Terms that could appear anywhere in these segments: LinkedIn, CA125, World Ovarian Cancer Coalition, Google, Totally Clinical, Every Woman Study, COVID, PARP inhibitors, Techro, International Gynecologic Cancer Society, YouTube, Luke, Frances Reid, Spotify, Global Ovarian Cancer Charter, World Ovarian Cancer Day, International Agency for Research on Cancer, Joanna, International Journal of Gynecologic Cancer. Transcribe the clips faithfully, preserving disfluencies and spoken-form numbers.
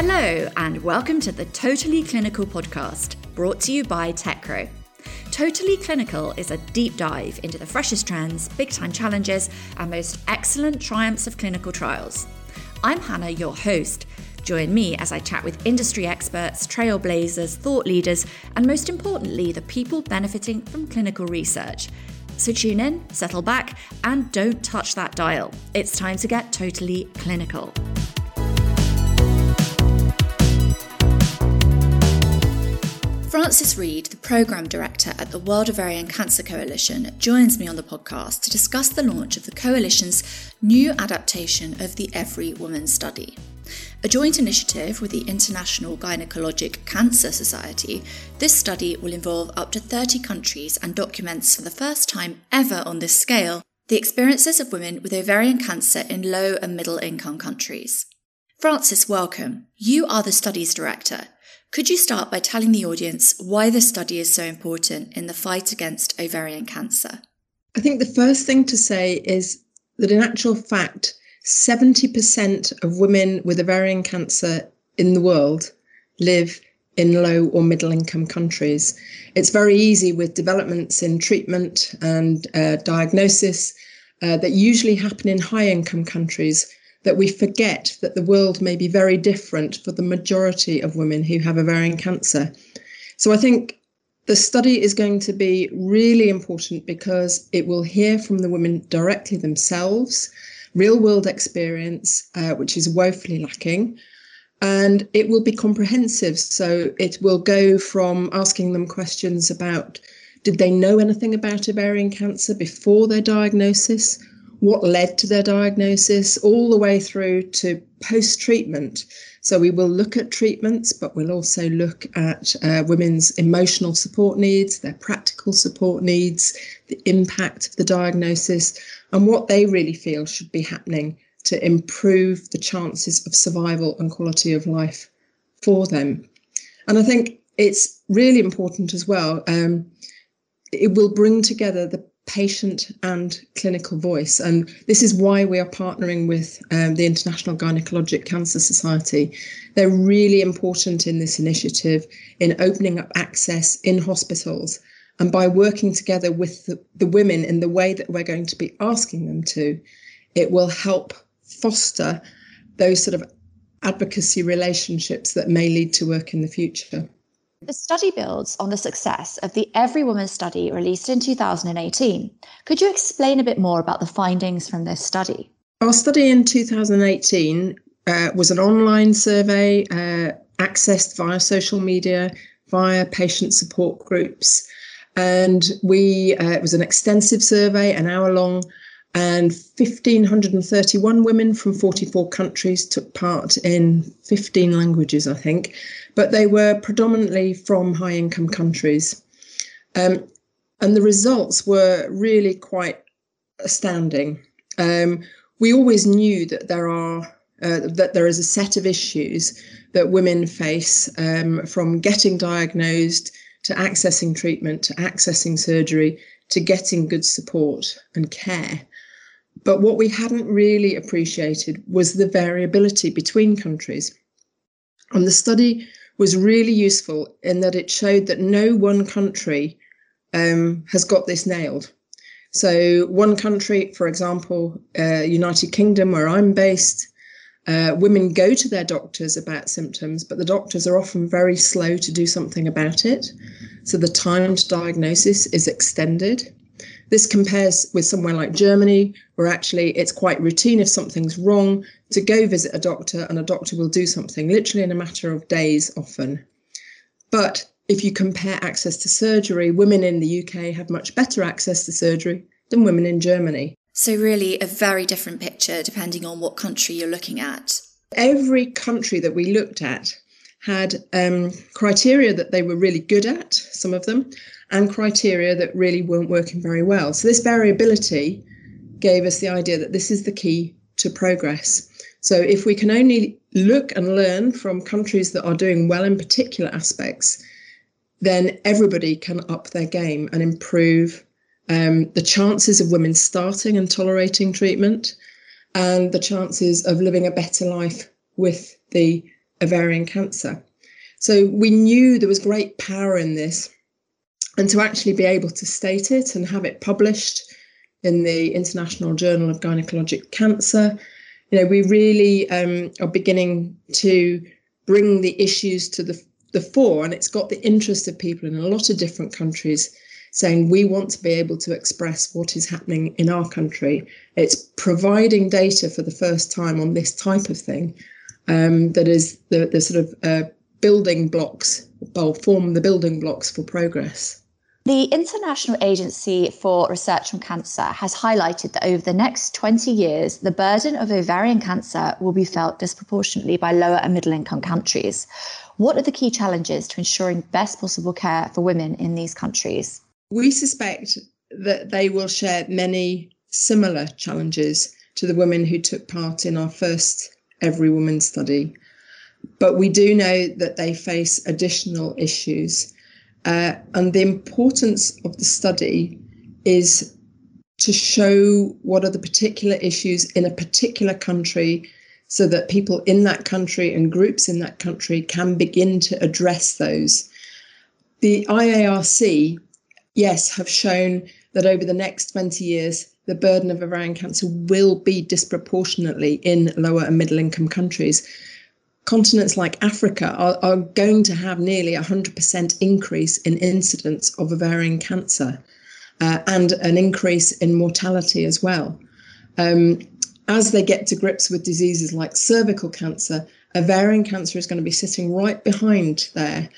Hello, and welcome to the Totally Clinical podcast, brought to you by Techro. Totally Clinical is a deep dive into the freshest trends, big-time challenges, and most excellent triumphs of clinical trials. I'm Hannah, your host. Join me as I chat with industry experts, trailblazers, thought leaders, and most importantly, the people benefiting from clinical research. So tune in, settle back, and don't touch that dial. It's time to get totally clinical. Frances Reid, the Programme Director at the World Ovarian Cancer Coalition, joins me on the podcast to discuss the launch of the Coalition's new adaptation of the Every Woman Study, a joint initiative with the International Gynecologic Cancer Society. This study will involve up to thirty countries and documents for the first time ever on this scale the experiences of women with ovarian cancer in low and middle income countries. Frances, welcome. You are the Studies Director. Could you start by telling the audience why this study is so important in the fight against ovarian cancer? I think the first thing to say is that in actual fact, seventy percent of women with ovarian cancer in the world live in low or middle income countries. It's very easy with developments in treatment and uh, diagnosis uh, that usually happen in high income countries, that we forget that the world may be very different for the majority of women who have ovarian cancer. So I think the study is going to be really important because it will hear from the women directly themselves, real world experience, uh, which is woefully lacking, and it will be comprehensive. So it will go from asking them questions about, did they know anything about ovarian cancer before their diagnosis? What led to their diagnosis, all the way through to post-treatment. So we will look at treatments, but we'll also look at uh, women's emotional support needs, their practical support needs, the impact of the diagnosis, and what they really feel should be happening to improve the chances of survival and quality of life for them. And I think it's really important as well. Um, it will bring together the patient and clinical voice. And this is why we are partnering with um, the International Gynecologic Cancer Society. They're really important in this initiative in opening up access in hospitals. And by working together with the, the women in the way that we're going to be asking them to, it will help foster those sort of advocacy relationships that may lead to work in the future. The study builds on the success of the Every Woman Study released in two thousand eighteen. Could you explain a bit more about the findings from this study? Our study in two thousand eighteen uh, was an online survey uh, accessed via social media, via patient support groups. And we uh, it was an extensive survey, an hour long, and one thousand five hundred thirty-one women from forty-four countries took part in fifteen languages, I think, but they were predominantly from high-income countries. Um, and the results were really quite astounding. Um, we always knew that there are uh, that there is a set of issues that women face, um, from getting diagnosed to accessing treatment, to accessing surgery, to getting good support and care. But what we hadn't really appreciated was the variability between countries. And the study was really useful in that it showed that no one country um, has got this nailed. So one country, for example, uh, United Kingdom, where I'm based, uh, women go to their doctors about symptoms, but the doctors are often very slow to do something about it. So the time to diagnosis is extended. This compares with somewhere like Germany, where actually it's quite routine if something's wrong to go visit a doctor, and a doctor will do something literally in a matter of days often. But if you compare access to surgery, women in the U K have much better access to surgery than women in Germany. So really a very different picture depending on what country you're looking at. Every country that we looked at had um, criteria that they were really good at, some of them, and criteria that really weren't working very well. So this variability gave us the idea that this is the key to progress. So if we can only look and learn from countries that are doing well in particular aspects, then everybody can up their game and improve um, the chances of women starting and tolerating treatment, and the chances of living a better life with the ovarian cancer. So we knew there was great power in this, and to actually be able to state it and have it published in the International Journal of Gynecologic Cancer, you know, we really um, are beginning to bring the issues to the, the fore, and it's got the interest of people in a lot of different countries saying we want to be able to express what is happening in our country. It's providing data for the first time on this type of thing um, that is the, the sort of uh, building blocks, or form the building blocks for progress. The International Agency for Research on Cancer has highlighted that over the next twenty years, the burden of ovarian cancer will be felt disproportionately by lower and middle income countries. What are the key challenges to ensuring best possible care for women in these countries? We suspect that they will share many similar challenges to the women who took part in our first Every Woman study. But we do know that they face additional issues. Uh, and the importance of the study is to show what are the particular issues in a particular country so that people in that country and groups in that country can begin to address those. The I A R C, yes, have shown that over the next twenty years, the burden of ovarian cancer will be disproportionately in lower and middle income countries. Continents like Africa are, are going to have nearly one hundred percent increase in incidence of ovarian cancer uh, and an increase in mortality as well. Um, as they get to grips with diseases like cervical cancer, ovarian cancer is going to be sitting right behind there.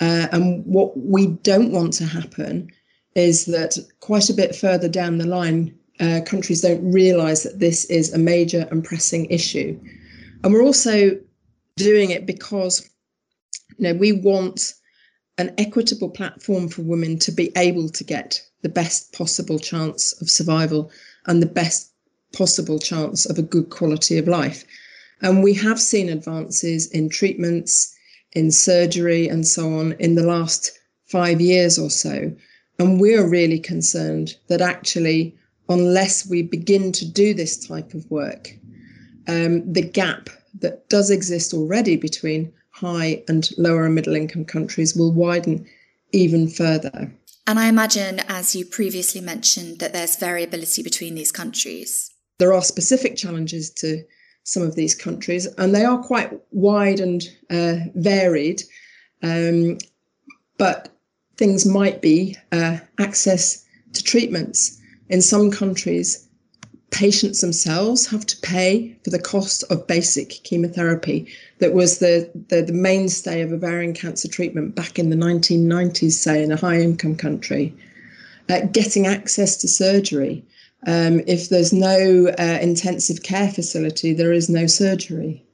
Uh, and what we don't want to happen is that quite a bit further down the line, uh, countries don't realise that this is a major and pressing issue. And we're also doing it because, you know, we want an equitable platform for women to be able to get the best possible chance of survival and the best possible chance of a good quality of life. And we have seen advances in treatments, in surgery and so on in the last five years or so. And we're really concerned that actually, unless we begin to do this type of work, um, the gap that does exist already between high and lower and middle income countries will widen even further. And I imagine, as you previously mentioned, that there's variability between these countries. There are specific challenges to some of these countries, and they are quite wide and uh, varied, um, but things might be uh, access to treatments. In some countries, patients themselves have to pay for the cost of basic chemotherapy that was the, the, the mainstay of ovarian cancer treatment back in the nineteen nineties, say, in a high-income country. Uh, getting access to surgery. Um, if there's no uh, intensive care facility, there is no surgery.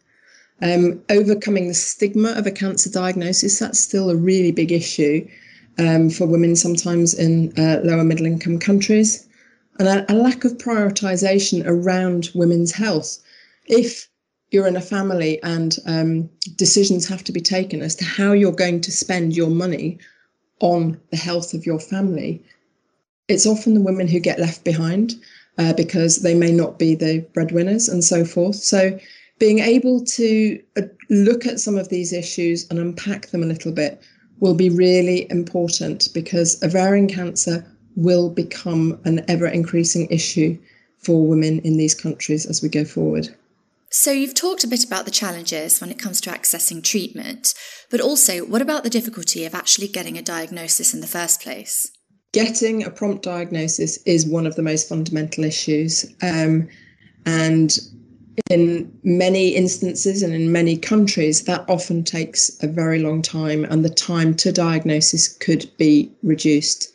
Um, overcoming the stigma of a cancer diagnosis, that's still a really big issue um, for women sometimes in uh, lower middle-income countries. And a, a lack of prioritisation around women's health. If you're in a family and um, decisions have to be taken as to how you're going to spend your money on the health of your family, it's often the women who get left behind uh, because they may not be the breadwinners and so forth. So being able to uh, look at some of these issues and unpack them a little bit will be really important, because ovarian cancer will become an ever-increasing issue for women in these countries as we go forward. So you've talked a bit about the challenges when it comes to accessing treatment, but also what about the difficulty of actually getting a diagnosis in the first place? Getting a prompt diagnosis is one of the most fundamental issues. Um, and in many instances and in many countries, that often takes a very long time, and the time to diagnosis could be reduced.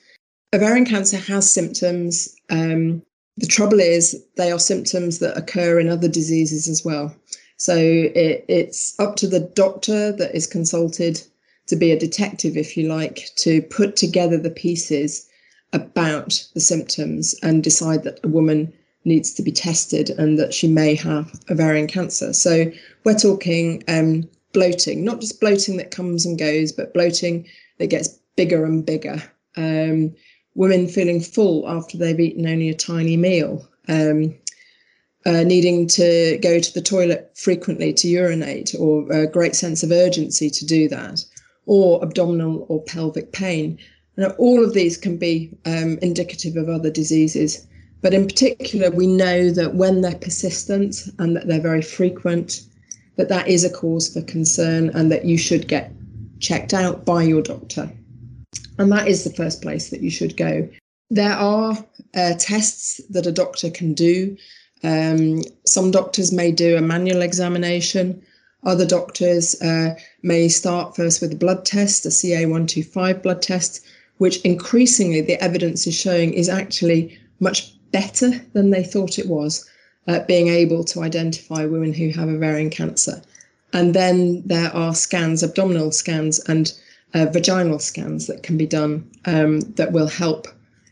Ovarian cancer has symptoms. Um, the trouble is they are symptoms that occur in other diseases as well. So it, it's up to the doctor that is consulted to be a detective, if you like, to put together the pieces about the symptoms and decide that a woman needs to be tested and that she may have ovarian cancer. So we're talking um, bloating, not just bloating that comes and goes, but bloating that gets bigger and bigger. Um, Women feeling full after they've eaten only a tiny meal, um, uh, needing to go to the toilet frequently to urinate, or a great sense of urgency to do that, or abdominal or pelvic pain. Now, all of these can be um, indicative of other diseases, but in particular, we know that when they're persistent and that they're very frequent, that that is a cause for concern and that you should get checked out by your doctor. And that is the first place that you should go. There are uh, tests that a doctor can do. Um, some doctors may do a manual examination. Other doctors uh, may start first with a blood test, a C A one twenty-five blood test, which increasingly the evidence is showing is actually much better than they thought it was at being able to identify women who have ovarian cancer. And then there are scans, abdominal scans and uh, vaginal scans that can be done um, that will help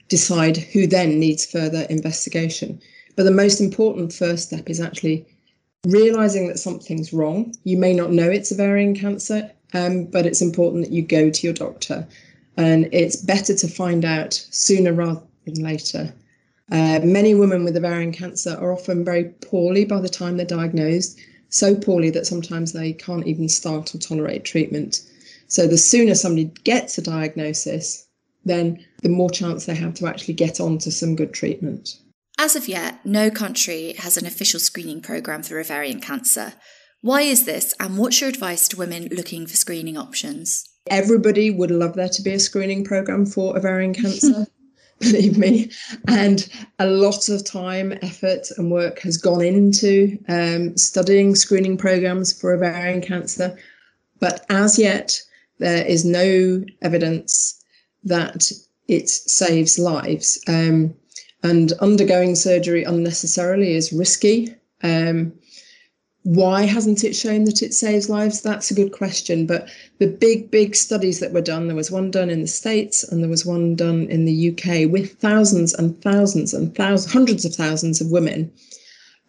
decide who then needs further investigation. But the most important first step is actually realizing that something's wrong. You may not know it's ovarian cancer, um, but it's important that you go to your doctor. And it's better to find out sooner rather than later. Uh, many women with ovarian cancer are often very poorly by the time they're diagnosed, so poorly that sometimes they can't even start or tolerate treatment. So the sooner somebody gets a diagnosis, then the more chance they have to actually get on to some good treatment. As of yet, no country has an official screening programme for ovarian cancer. Why is this, and what's your advice to women looking for screening options? Everybody would love there to be a screening programme for ovarian cancer. Believe me, and a lot of time, effort and work has gone into um, studying screening programmes for ovarian cancer. But as yet, there is no evidence that it saves lives. Um, and undergoing surgery unnecessarily is risky. Um, why hasn't it shown that it saves lives? That's a good question. But the big, big studies that were done, there was one done in the States and there was one done in the U K with thousands and thousands and thousands, hundreds of thousands of women.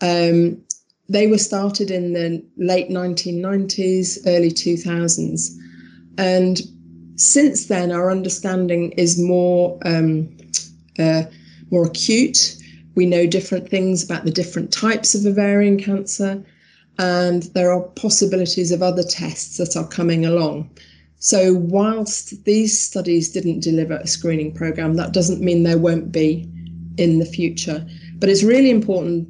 Um, they were started in the late nineteen nineties, early two thousands. And since then, our understanding is more, um, uh, more acute. We know different things about the different types of ovarian cancer. And there are possibilities of other tests that are coming along. So whilst these studies didn't deliver a screening programme, that doesn't mean there won't be in the future. But it's really important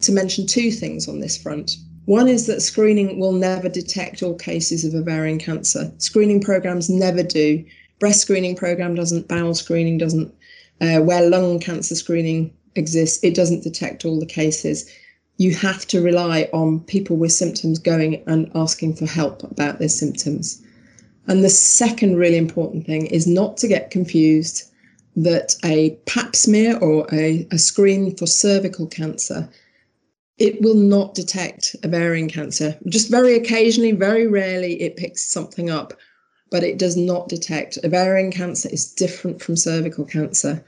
to mention two things on this front. One is that screening will never detect all cases of ovarian cancer. Screening programmes never do. Breast screening programme doesn't, bowel screening doesn't, uh, where lung cancer screening exists, it doesn't detect all the cases. You have to rely on people with symptoms going and asking for help about their symptoms. And the second really important thing is not to get confused that a pap smear or a, a screen for cervical cancer, it will not detect ovarian cancer. Just very occasionally, very rarely it picks something up, but it does not detect. Ovarian cancer is different from cervical cancer.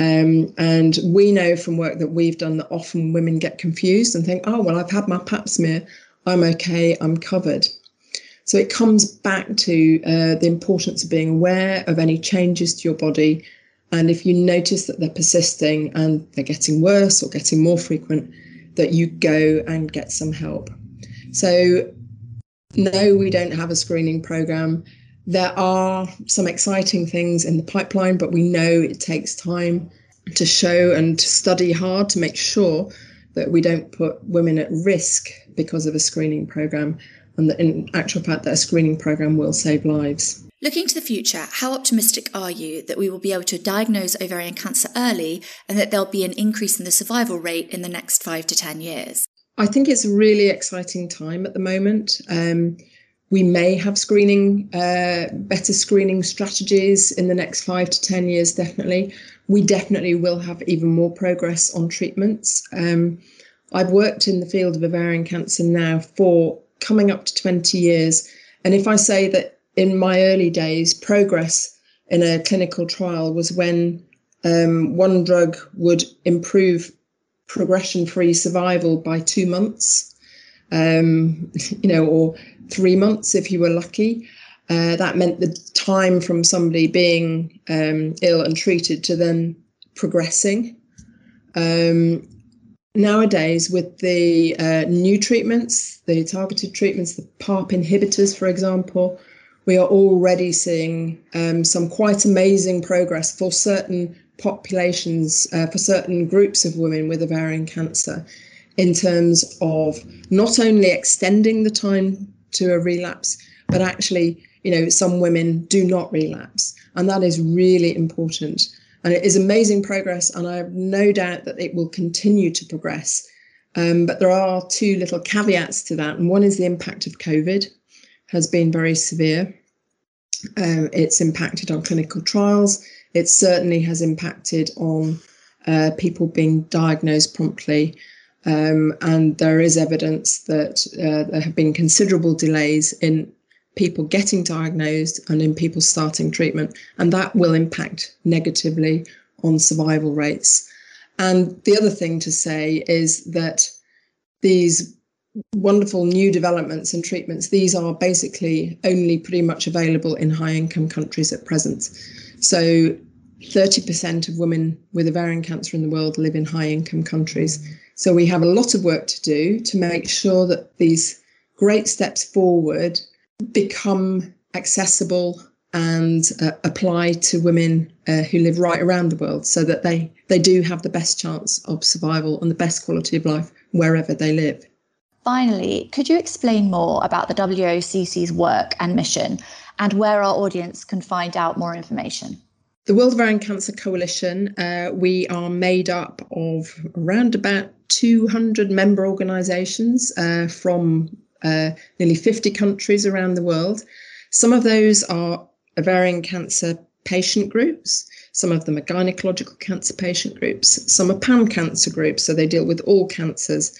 Um, and we know from work that we've done that often women get confused and think, oh, well, I've had my pap smear, I'm okay, I'm covered. So it comes back to uh, the importance of being aware of any changes to your body. And if you notice that they're persisting and they're getting worse or getting more frequent, that you go and get some help. So no, we don't have a screening programme. There are some exciting things in the pipeline, but we know it takes time to show and to study hard to make sure that we don't put women at risk because of a screening programme, and that in actual fact that a screening programme will save lives. Looking to the future, how optimistic are you that we will be able to diagnose ovarian cancer early and that there'll be an increase in the survival rate in the next five to ten years? I think it's a really exciting time at the moment. Um, We may have screening, uh, better screening strategies in the next five to ten years, definitely. We definitely will have even more progress on treatments. Um, I've worked in the field of ovarian cancer now for coming up to twenty years. And if I say that in my early days, progress in a clinical trial was when um, one drug would improve progression-free survival by two months, um, you know, or three months if you were lucky. Uh, that meant the time from somebody being um, ill and treated to then progressing. Um, Nowadays, with the uh, new treatments, the targeted treatments, the PARP inhibitors, for example, we are already seeing um, some quite amazing progress for certain populations, uh, for certain groups of women with ovarian cancer, in terms of not only extending the time to a relapse, but actually, you know, some women do not relapse. And that is really important. And it is amazing progress, and I have no doubt that it will continue to progress. Um, but there are two little caveats to that. And one is the impact of COVID has been very severe. Um, it's impacted on clinical trials. It certainly has impacted on uh, people being diagnosed promptly. Um, and there is evidence that uh, there have been considerable delays in people getting diagnosed and in people starting treatment, and that will impact negatively on survival rates. And the other thing to say is that these wonderful new developments and treatments, these are basically only pretty much available in high-income countries at present. So thirty percent of women with ovarian cancer in the world live in high-income countries. So we have a lot of work to do to make sure that these great steps forward become accessible and uh, apply to women uh, who live right around the world, so that they, they do have the best chance of survival and the best quality of life wherever they live. Finally, could you explain more about the W O C C's work and mission, and where our audience can find out more information? The World Ovarian Cancer Coalition, uh, we are made up of around about two hundred member organisations uh, from Uh, nearly fifty countries around the world. Some of those are ovarian cancer patient groups. Some of them are gynecological cancer patient groups. Some are pan-cancer groups, so they deal with all cancers.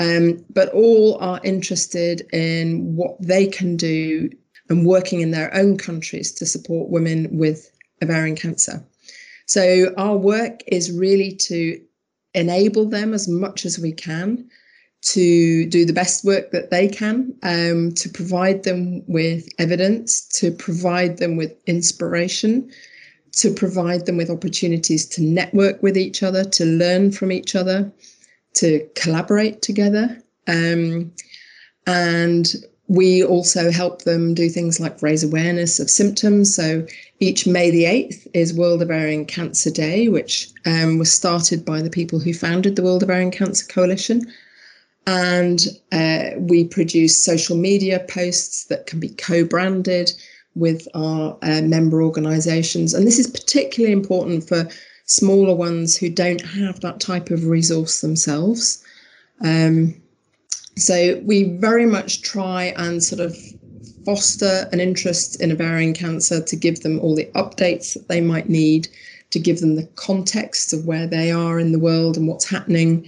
Um, but all are interested in what they can do and working in their own countries to support women with ovarian cancer. So our work is really to enable them as much as we can to do the best work that they can, um, to provide them with evidence, to provide them with inspiration, to provide them with opportunities to network with each other, to learn from each other, to collaborate together. Um, and we also help them do things like raise awareness of symptoms. So each May the eighth is World Ovarian Cancer Day, which um, was started by the people who founded the World Ovarian Cancer Coalition. And uh, we produce social media posts that can be co-branded with our uh, member organisations. And this is particularly important for smaller ones who don't have that type of resource themselves. Um, so we very much try and sort of foster an interest in ovarian cancer, to give them all the updates that they might need, to give them the context of where they are in the world and what's happening,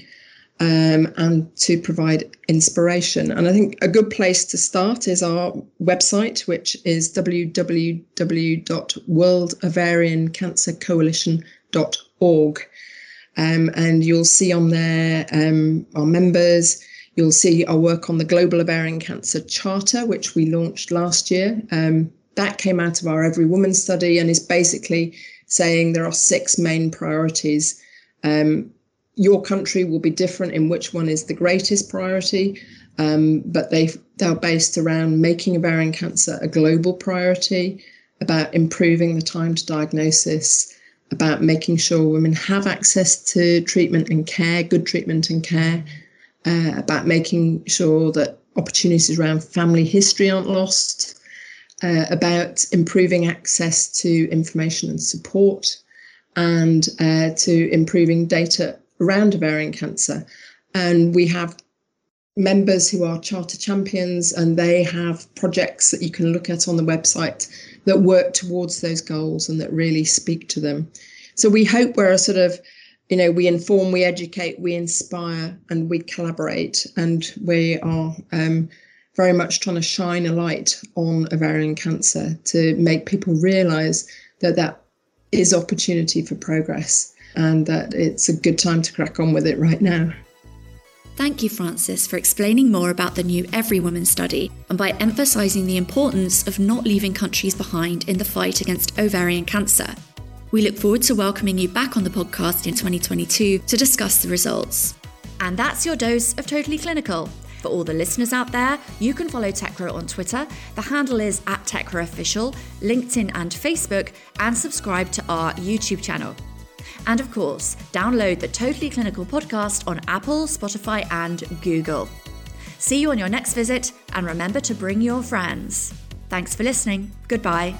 Um, and to provide inspiration. And I think a good place to start is our website, which is w w w dot world ovarian cancer coalition dot org. Um, and you'll see on there um, our members, you'll see our work on the Global Ovarian Cancer Charter, which we launched last year. Um, that came out of our Every Woman Study and is basically saying there are six main priorities. Um, Your country will be different in which one is the greatest priority, um, but they they're based around making ovarian cancer a global priority, about improving the time to diagnosis, about making sure women have access to treatment and care, good treatment and care, uh, about making sure that opportunities around family history aren't lost, uh, about improving access to information and support, and uh, to improving data around ovarian cancer. And we have members who are charter champions, and they have projects that you can look at on the website that work towards those goals and that really speak to them. So we hope we're a sort of, you know, we inform, we educate, we inspire, and we collaborate. And we are um, very much trying to shine a light on ovarian cancer to make people realise that that is opportunity for progress, and that it's a good time to crack on with it right now. Thank you, Frances, for explaining more about the new Every Woman Study, and by emphasising the importance of not leaving countries behind in the fight against ovarian cancer. We look forward to welcoming you back on the podcast in twenty twenty-two to discuss the results. And that's your dose of Totally Clinical. For all the listeners out there, you can follow Techro on Twitter. The handle is at Techro Official, LinkedIn and Facebook, and subscribe to our YouTube channel. And of course, download the Totally Clinical podcast on Apple, Spotify, and Google. See you on your next visit, and remember to bring your friends. Thanks for listening. Goodbye.